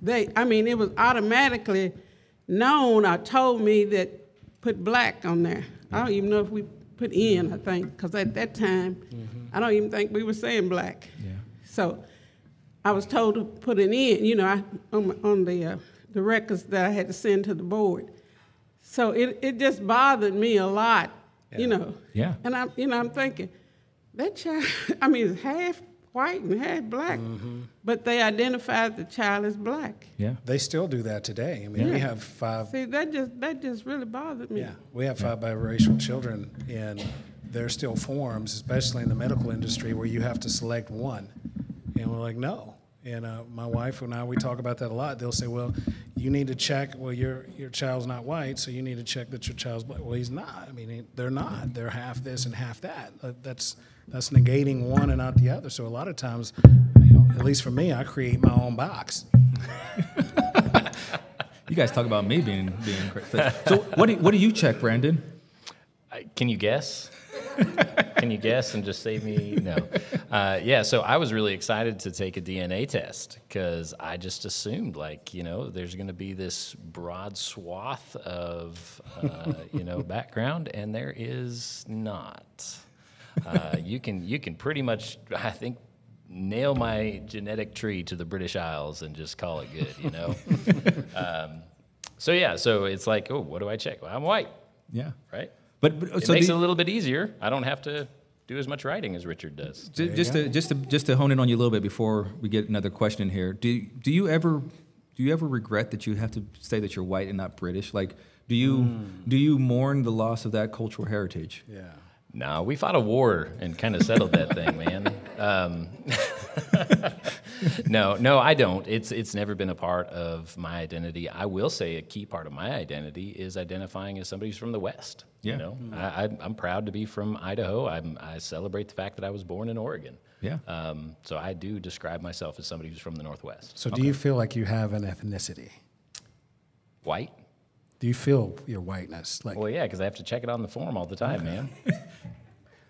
mm-hmm. it was automatically known or told me that put black on there. Mm-hmm. I don't even know if we put in, I think, because at that time, I don't even think we were saying black. Yeah. So I was told to put it in, you know, on the records that I had to send to the board. So it just bothered me a lot, you know. Yeah. And I'm thinking, that child, I mean, it's half white and half black, but they identified the child as black. Yeah, they still do that today. I mean, we have five. See, that just really bothered me. Yeah, we have five biracial children, and there's still forms, especially in the medical industry, where you have to select one. And we're like, no. And my wife and I, we talk about that a lot. They'll say, well, you need to check. Well, your child's not white, so you need to check that your child's black. Well, he's not. I mean, they're not. They're half this and half that. That's negating one and not the other. So a lot of times, you know, at least for me, I create my own box. You guys talk about me being crazy. So what do you check, Brandon? Can you guess? Can you guess and just save me? No. Yeah, so I was really excited to take a DNA test because I just assumed, like, you know, there's going to be this broad swath of, you know, background, and there is not. You can pretty much, I think, nail my genetic tree to the British Isles and just call it good, you know. So it's like, oh, what do I check? Well, I'm white. Yeah. Right? But it makes it a little bit easier. I don't have to do as much writing as Richard does. Just to hone in on you a little bit before we get another question in here. Do you ever regret that you have to say that you're white and not British? Like, do you mourn the loss of that cultural heritage? Yeah. No, we fought a war and kind of settled that thing, man. No, I don't. It's never been a part of my identity. I will say a key part of my identity is identifying as somebody who's from the West. Yeah. You know, I'm proud to be from Idaho. I celebrate the fact that I was born in Oregon. Yeah. So I do describe myself as somebody who's from the Northwest. So do you feel like you have an ethnicity? White? Do you feel your whiteness? Like, well, yeah, because I have to check it on the form all the time, man.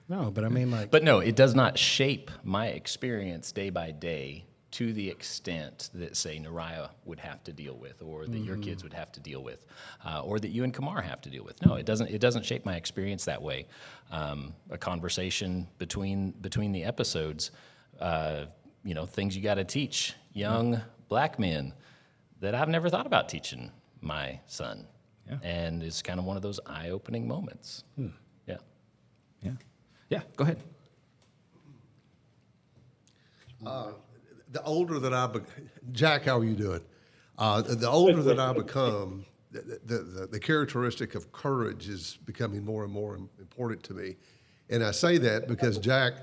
No, but I mean, like... But no, it does not shape my experience day by day to the extent that, say, Naraya would have to deal with, or that your kids would have to deal with, or that you and Kamar have to deal with. No, it doesn't shape my experience that way. A conversation between the episodes, you know, things you got to teach young black men that I've never thought about teaching my son. Yeah. And it's kind of one of those eye-opening moments. Hmm. Yeah. Yeah. Yeah, go ahead. The older that I become, Jack, how are you doing? The older that I become, the characteristic of courage is becoming more and more important to me. And I say that because, Jack,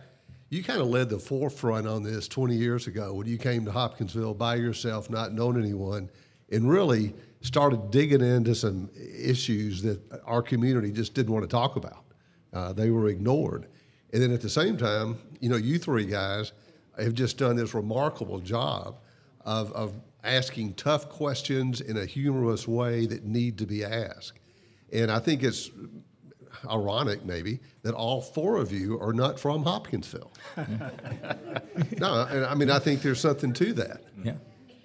you kind of led the forefront on this 20 years ago when you came to Hopkinsville by yourself, not knowing anyone, and really started digging into some issues that our community just didn't want to talk about. They were ignored. And then at the same time, you know, you three guys have just done this remarkable job of asking tough questions in a humorous way that need to be asked. And I think it's ironic, maybe, that all four of you are not from Hopkinsville. No, and I mean, I think there's something to that. Yeah.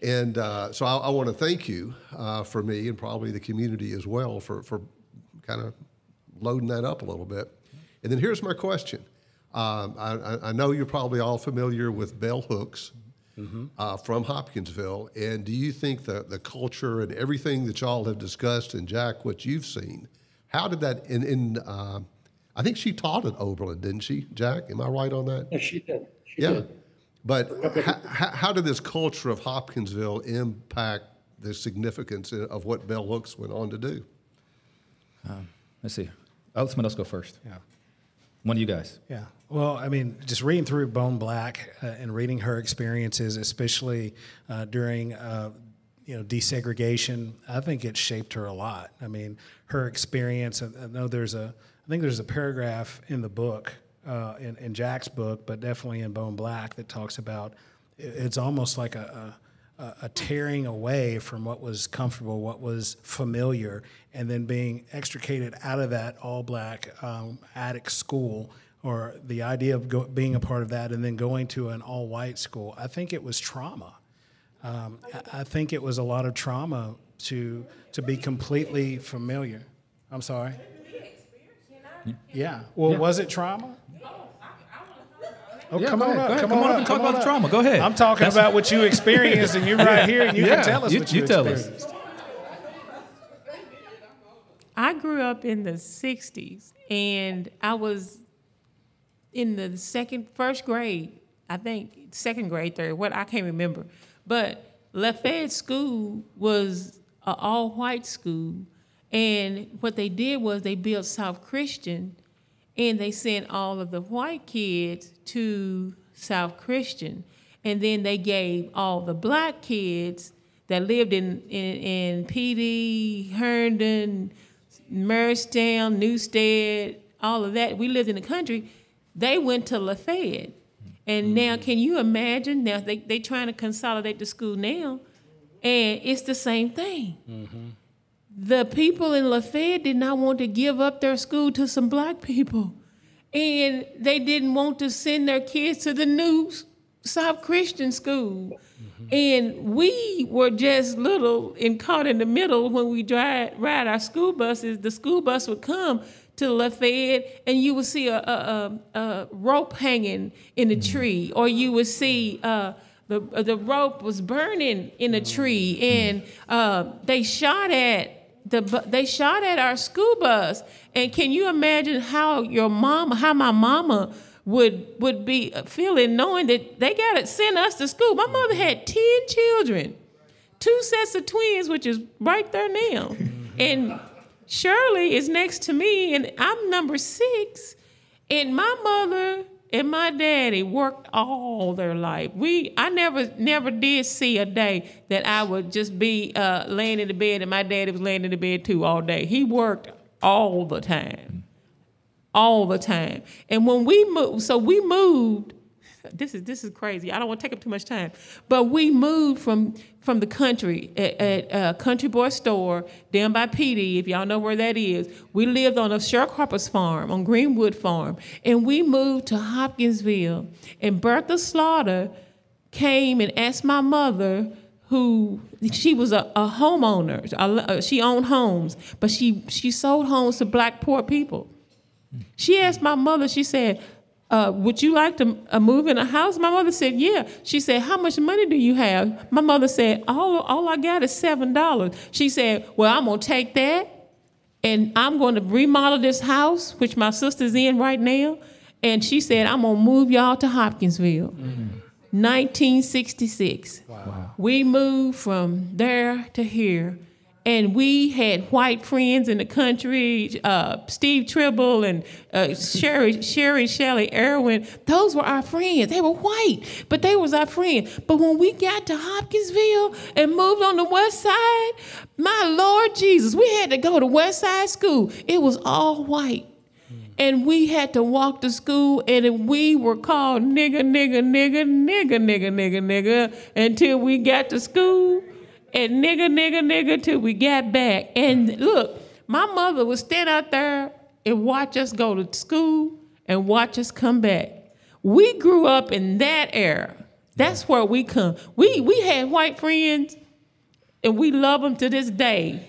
And so I want to thank you for me and probably the community as well for kind of loading that up a little bit. And then here's my question. I know you're probably all familiar with Bell Hooks from Hopkinsville, and do you think the culture and everything that y'all have discussed, and Jack, what you've seen, how did that, I think she taught at Oberlin, didn't she, Jack? Am I right on that? Yeah, she did. But how did this culture of Hopkinsville impact the significance of what Bell Hooks went on to do? Let's see. I'll let someone else go first. Yeah. One of you guys. Yeah. Well, I mean, just reading through Bone Black and reading her experiences, especially during, you know, desegregation, I think it shaped her a lot. I mean, her experience, I think there's a paragraph in the book, in Jack's book, but definitely in Bone Black that talks about it's almost like a tearing away from what was comfortable, what was familiar, and then being extricated out of that all-black attic school, or the idea of being a part of that and then going to an all-white school. I think it was trauma. I think it was a lot of trauma to be completely familiar. I'm sorry? Yeah. Well, was it trauma? Oh, yeah, come on up and talk about the trauma. Go ahead. I'm talking about what you experienced, and you're right here, and you can tell us what you experienced. I grew up in the 60s, and I was in the second grade, third, I can't remember. But Lafayette School was an all-white school, and what they did was they built South Christian, and they sent all of the white kids to South Christian. And then they gave all the black kids that lived in PD, Herndon, Merristown, Newstead, all of that. We lived in the country. They went to Lafayette. And now, can you imagine? Now, they're trying to consolidate the school now, and it's the same thing. Mm-hmm. The people in Lafayette did not want to give up their school to some black people. And they didn't want to send their kids to the new South Christian school. Mm-hmm. And we were just little and caught in the middle when we ride our school buses. The school bus would come to Lafayette, and you would see a rope hanging in a tree, or you would see... The rope was burning in a tree, and they shot at our school bus. And can you imagine how my mama would be feeling knowing that they got to send us to school? My mother had 10 children, 2 sets of twins, which is right there now, and Shirley is next to me, and I'm number 6, and my mother. And my daddy worked all their life. I never did see a day that I would just be laying in the bed and my daddy was laying in the bed too all day. He worked all the time, all the time. And when we moved, this is crazy. I don't want to take up too much time, but we moved from the country at a Country Boy Store down by PD, if y'all know where that is. We lived on a sharecropper's farm, on Greenwood Farm, and we moved to Hopkinsville. And Bertha Slaughter came and asked my mother, she was a homeowner. She owned homes, but she sold homes to black poor people. She asked my mother, she said, would you like to move in a house? My mother said, yeah. She said, how much money do you have? My mother said, all I got is $7. She said, well, I'm going to take that, and I'm going to remodel this house, which my sister's in right now. And she said, I'm going to move y'all to Hopkinsville. Mm-hmm. 1966. Wow. We moved from there to here. And we had white friends in the country, Steve Tribble and Shelley Erwin. Those were our friends. They were white, but they was our friends. But when we got to Hopkinsville and moved on the west side, my Lord Jesus, we had to go to Westside School. It was all white. And we had to walk to school, and we were called nigga until we got to school. And nigga till we got back. And look, my mother would stand out there and watch us go to school and watch us come back. We grew up in that era. That's where we come. We had white friends, and we love them to this day.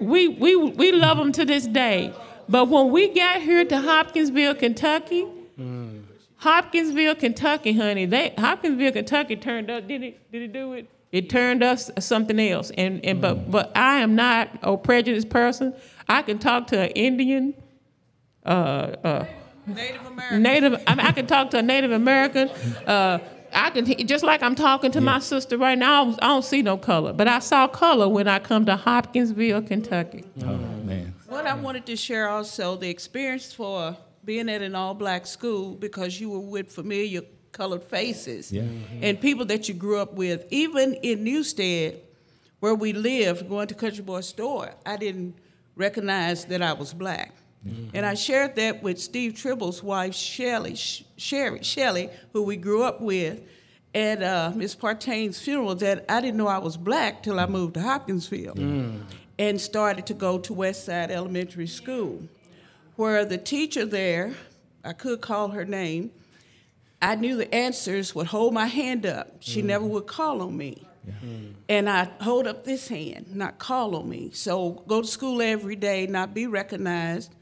We love them to this day. But when we got here to Hopkinsville, Kentucky, honey, Hopkinsville, Kentucky turned up. Did it do it? It turned us something else, but I am not a prejudiced person. I can talk to an Indian, Native American. I can talk to a Native American. I can, just like I'm talking to my sister right now. I don't see no color, but I saw color when I come to Hopkinsville, Kentucky. Oh man! What I wanted to share also the experience for being at an all-black school, because you were with familiar colored faces and people that you grew up with. Even in Newstead, where we lived, going to Country Boy Store, I didn't recognize that I was black. Mm-hmm. And I shared that with Steve Tribble's wife, Shelley, who we grew up with, at Miss Partain's funeral, that I didn't know I was black till I moved to Hopkinsville and started to go to Westside Elementary School, where the teacher there, I could call her name, I knew the answers would hold my hand up. She never would call on me. Yeah. And I hold up this hand, not call on me. So go to school every day, not be recognized.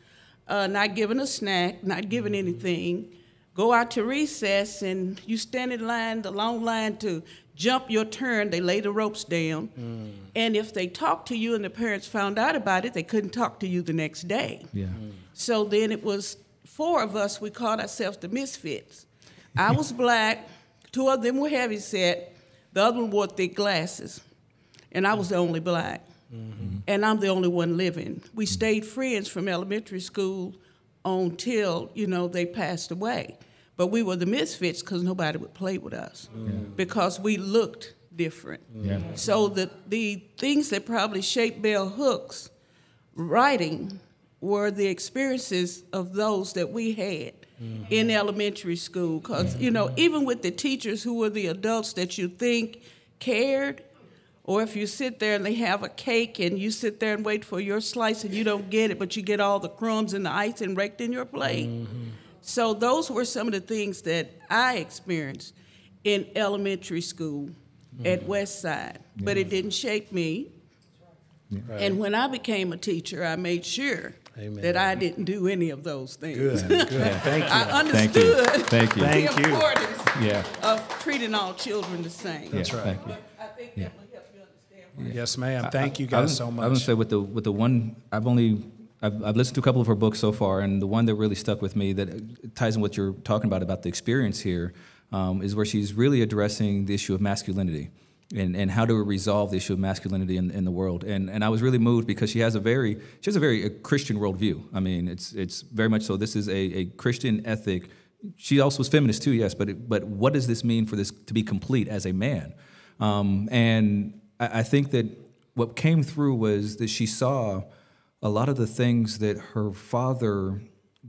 not given a snack, not given anything, go out to recess, and you stand in line, the long line to jump your turn. They lay the ropes down. Mm. And if they talked to you and the parents found out about it, they couldn't talk to you the next day. Yeah. Mm. So then it was four of us, we called ourselves the Misfits. I was black, two of them were heavy set, the other one wore thick glasses, and I was the only black. Mm-hmm. And I'm the only one living. We stayed friends from elementary school until, you know, they passed away. But we were the Misfits because nobody would play with us because we looked different. Yeah. So the things that probably shaped Bell Hooks' writing were the experiences of those that we had in elementary school. Because, you know, even with the teachers who were the adults that you think cared, or if you sit there and they have a cake and you sit there and wait for your slice and you don't get it, but you get all the crumbs and the icing raked in your plate. Mm-hmm. So those were some of the things that I experienced in elementary school at Westside. Yeah. But it didn't shape me. Yeah. Right. And when I became a teacher, I made sure that I didn't do any of those things. Good, good. Thank you. I understood the importance of treating all children the same. That's right. But I think that was Yes, ma'am. Thank you guys so much. I would say with the one I've listened to a couple of her books so far, and the one that really stuck with me that ties in what you're talking about the experience here, is where she's really addressing the issue of masculinity and how to resolve the issue of masculinity in the world. And I was really moved because she has a very Christian worldview. I mean, it's very much so. This is a Christian ethic. She also was feminist too, yes, but what does this mean for this to be complete as a man? And I think that what came through was that she saw a lot of the things that her father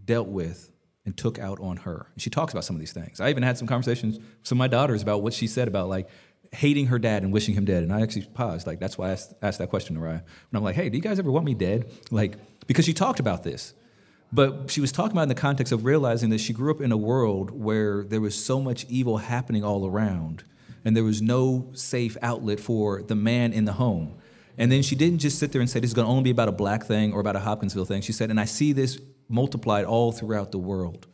dealt with and took out on her. And she talks about some of these things. I even had some conversations with some of my daughters about what she said about, like, hating her dad and wishing him dead. And I actually paused. Like, that's why I asked that question to Ryan. And I'm like, hey, do you guys ever want me dead? Like, because she talked about this. But she was talking about it in the context of realizing that she grew up in a world where there was so much evil happening all around, and there was no safe outlet for the man in the home. And then she didn't just sit there and say, this is going to only be about a black thing or about a Hopkinsville thing. She said, and I see this multiplied all throughout the world.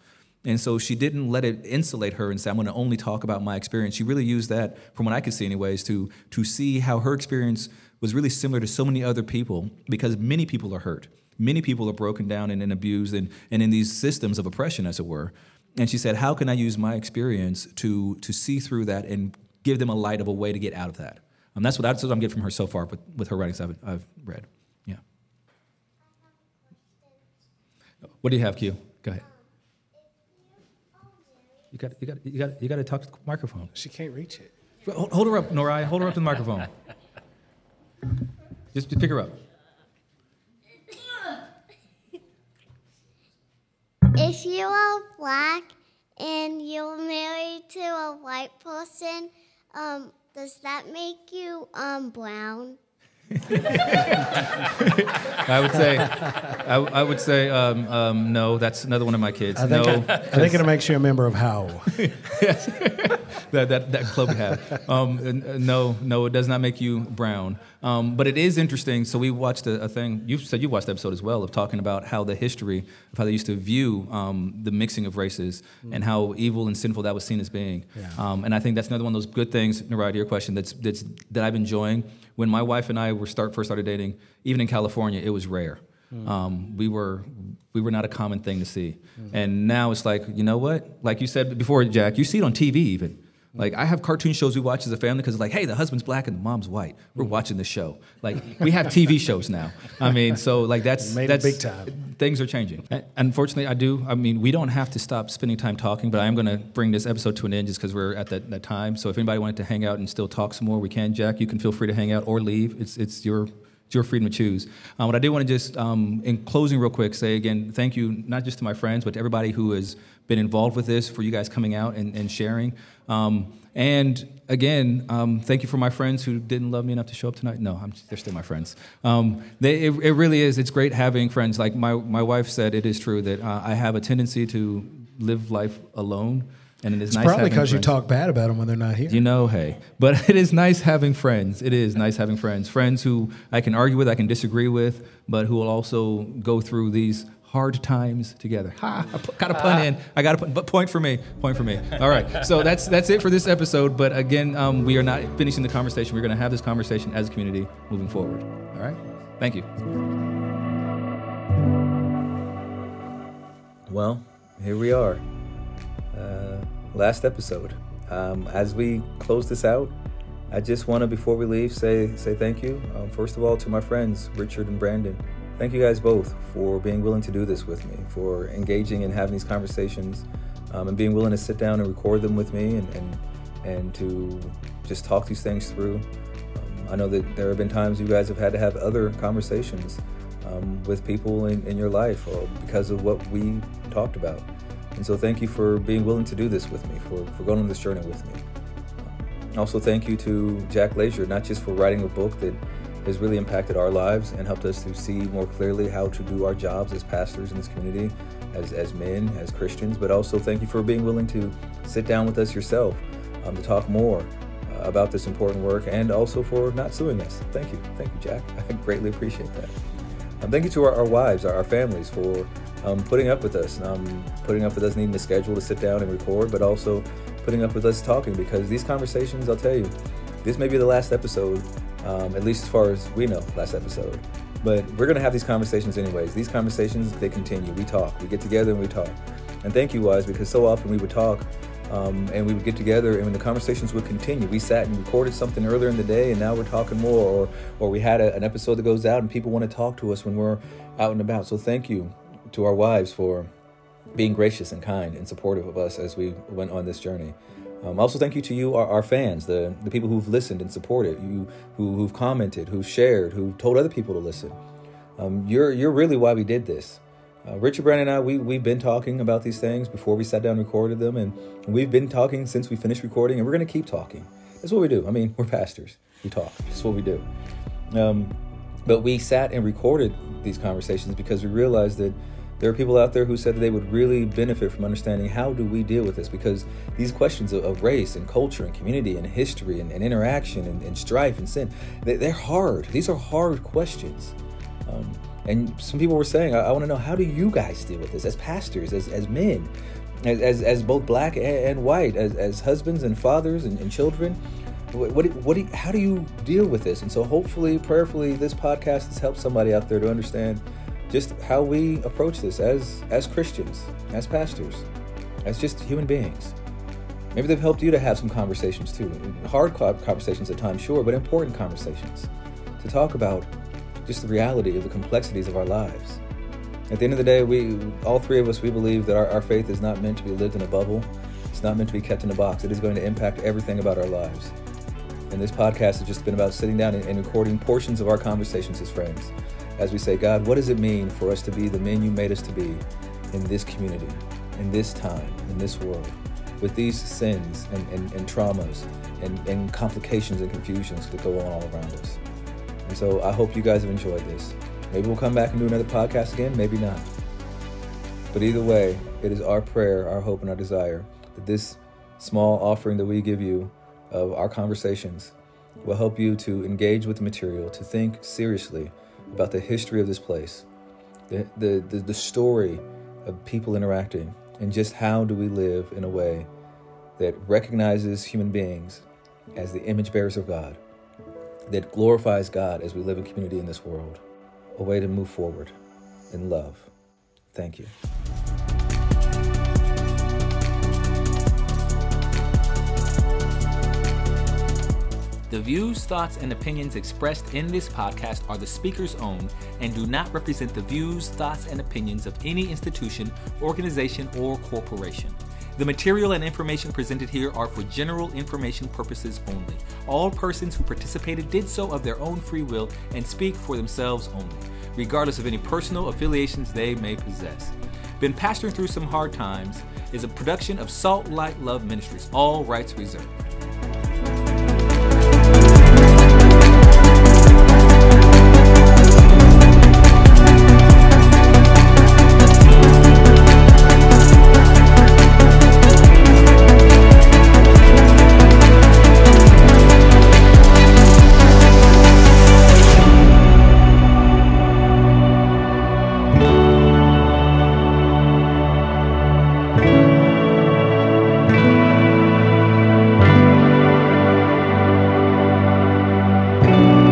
And so she didn't let it insulate her and say, I'm going to only talk about my experience. She really used that, from what I could see anyways, to see how her experience was really similar to so many other people, because many people are hurt. Many people are broken down and abused and in these systems of oppression, as it were. And she said, how can I use my experience to see through that and give them a light of a way to get out of that. That's what I'm getting from her so far with her writings I've read. Yeah. What do you have, Q? Go ahead. You got to talk to the microphone. She can't reach it. Hold her up, Noriah. Hold her up to the microphone. Just pick her up. If you are black and you're married to a white person, does that make you brown? I would say no. That's another one of my kids. I think it'll make you a member of Howl. Yes, that club we have. No, it does not make you brown. But it is interesting. So we watched a thing. You said you watched the episode as well, of talking about how the history of how they used to view the mixing of races and how evil and sinful that was seen as being. Yeah. And I think that's another one of those good things, Narada, to your question, that I've been enjoying. When my wife and I first started dating, even in California, it was rare. Mm. We were not a common thing to see. Mm. And now it's like, you know what? Like you said before, Jack, you see it on TV even. Like, I have cartoon shows we watch as a family because it's like, hey, the husband's black and the mom's white. We're watching the show. Like, we have TV shows now. I mean, so, like, that's big time. Things are changing. Unfortunately, we don't have to stop spending time talking, but I am going to bring this episode to an end just because we're at that time. So if anybody wanted to hang out and still talk some more, we can. Jack, you can feel free to hang out or leave. It's your freedom to choose. What I do want to just, in closing real quick, say again, thank you, not just to my friends, but to everybody who has been involved with this, for you guys coming out and sharing. And again, thank you for my friends who didn't love me enough to show up tonight. No, they're still my friends. It really is. It's great having friends. Like my wife said, it is true that I have a tendency to live life alone. And it's nice probably because you talk bad about them when they're not here. You know, hey. But it is nice having friends. It is nice having friends. Friends who I can argue with, I can disagree with, but who will also go through these hard times together. Ha! I got a pun in. I got a pun, but point for me. Point for me. All right. So that's it for this episode. But again, we are not finishing the conversation. We're going to have this conversation as a community moving forward. All right. Thank you. Well, here we are. Last episode. As we close this out, I just want to, before we leave, say thank you. First of all, to my friends, Richard and Brandon. Thank you guys both for being willing to do this with me, for engaging and having these conversations, and being willing to sit down and record them with me and to just talk these things through. I know that there have been times you guys have had to have other conversations with people in your life or because of what we talked about. And so thank you for being willing to do this with me, for going on this journey with me. Also, thank you to Jack Glaser, not just for writing a book that has really impacted our lives and helped us to see more clearly how to do our jobs as pastors in this community, as men, as Christians, but also thank you for being willing to sit down with us yourself to talk more about this important work, and also for not suing us. Thank you. Thank you, Jack. I greatly appreciate that. Thank you to our wives, our families for putting up with us, putting up with us needing a schedule to sit down and record, but also putting up with us talking, because these conversations, I'll tell you, this may be the last episode, at least as far as we know, last episode. But we're going to have these conversations anyways. These conversations, they continue. We talk. We get together and we talk. And thank you, wives, because so often we would talk and we would get together and the conversations would continue. We sat and recorded something earlier in the day and now we're talking more. Or we had an episode that goes out and people want to talk to us when we're out and about. So thank you to our wives for being gracious and kind and supportive of us as we went on this journey. Also, thank you to you, our fans, the people who've listened and supported, you who've commented, who've shared, who've told other people to listen. You're really why we did this. Richard, Brandon, and I, we've been talking about these things before we sat down and recorded them, and we've been talking since we finished recording, and we're going to keep talking. That's what we do. I mean, we're pastors. We talk. That's what we do. But we sat and recorded these conversations because we realized that there are people out there who said that they would really benefit from understanding how do we deal with this, because these questions of race and culture and community and history and interaction and strife and sin, they're hard. These are hard questions. And some people were saying, I want to know, how do you guys deal with this as pastors, as men, as both black and white, as husbands and fathers and children? How do you deal with this? And so hopefully, prayerfully, this podcast has helped somebody out there to understand just how we approach this as Christians, as pastors, as just human beings. Maybe they've helped you to have some conversations too. Hard conversations at times, sure, but important conversations to talk about just the reality of the complexities of our lives. At the end of the day, all three of us believe that our faith is not meant to be lived in a bubble. It's not meant to be kept in a box. It is going to impact everything about our lives. And this podcast has just been about sitting down and recording portions of our conversations as friends, as we say, God, what does it mean for us to be the men you made us to be in this community, in this time, in this world, with these sins and traumas and complications and confusions that go on all around us? And so I hope you guys have enjoyed this. Maybe we'll come back and do another podcast again, maybe not. But either way, it is our prayer, our hope, and our desire that this small offering that we give you of our conversations will help you to engage with the material, to think seriously about the history of this place, the story of people interacting, and just how do we live in a way that recognizes human beings as the image bearers of God, that glorifies God as we live in community in this world, a way to move forward in love. Thank you. The views, thoughts, and opinions expressed in this podcast are the speaker's own and do not represent the views, thoughts, and opinions of any institution, organization, or corporation. The material and information presented here are for general information purposes only. All persons who participated did so of their own free will and speak for themselves only, regardless of any personal affiliations they may possess. Been Pastoring Through Some Hard Times is a production of Salt Light Love Ministries, all rights reserved. Amen.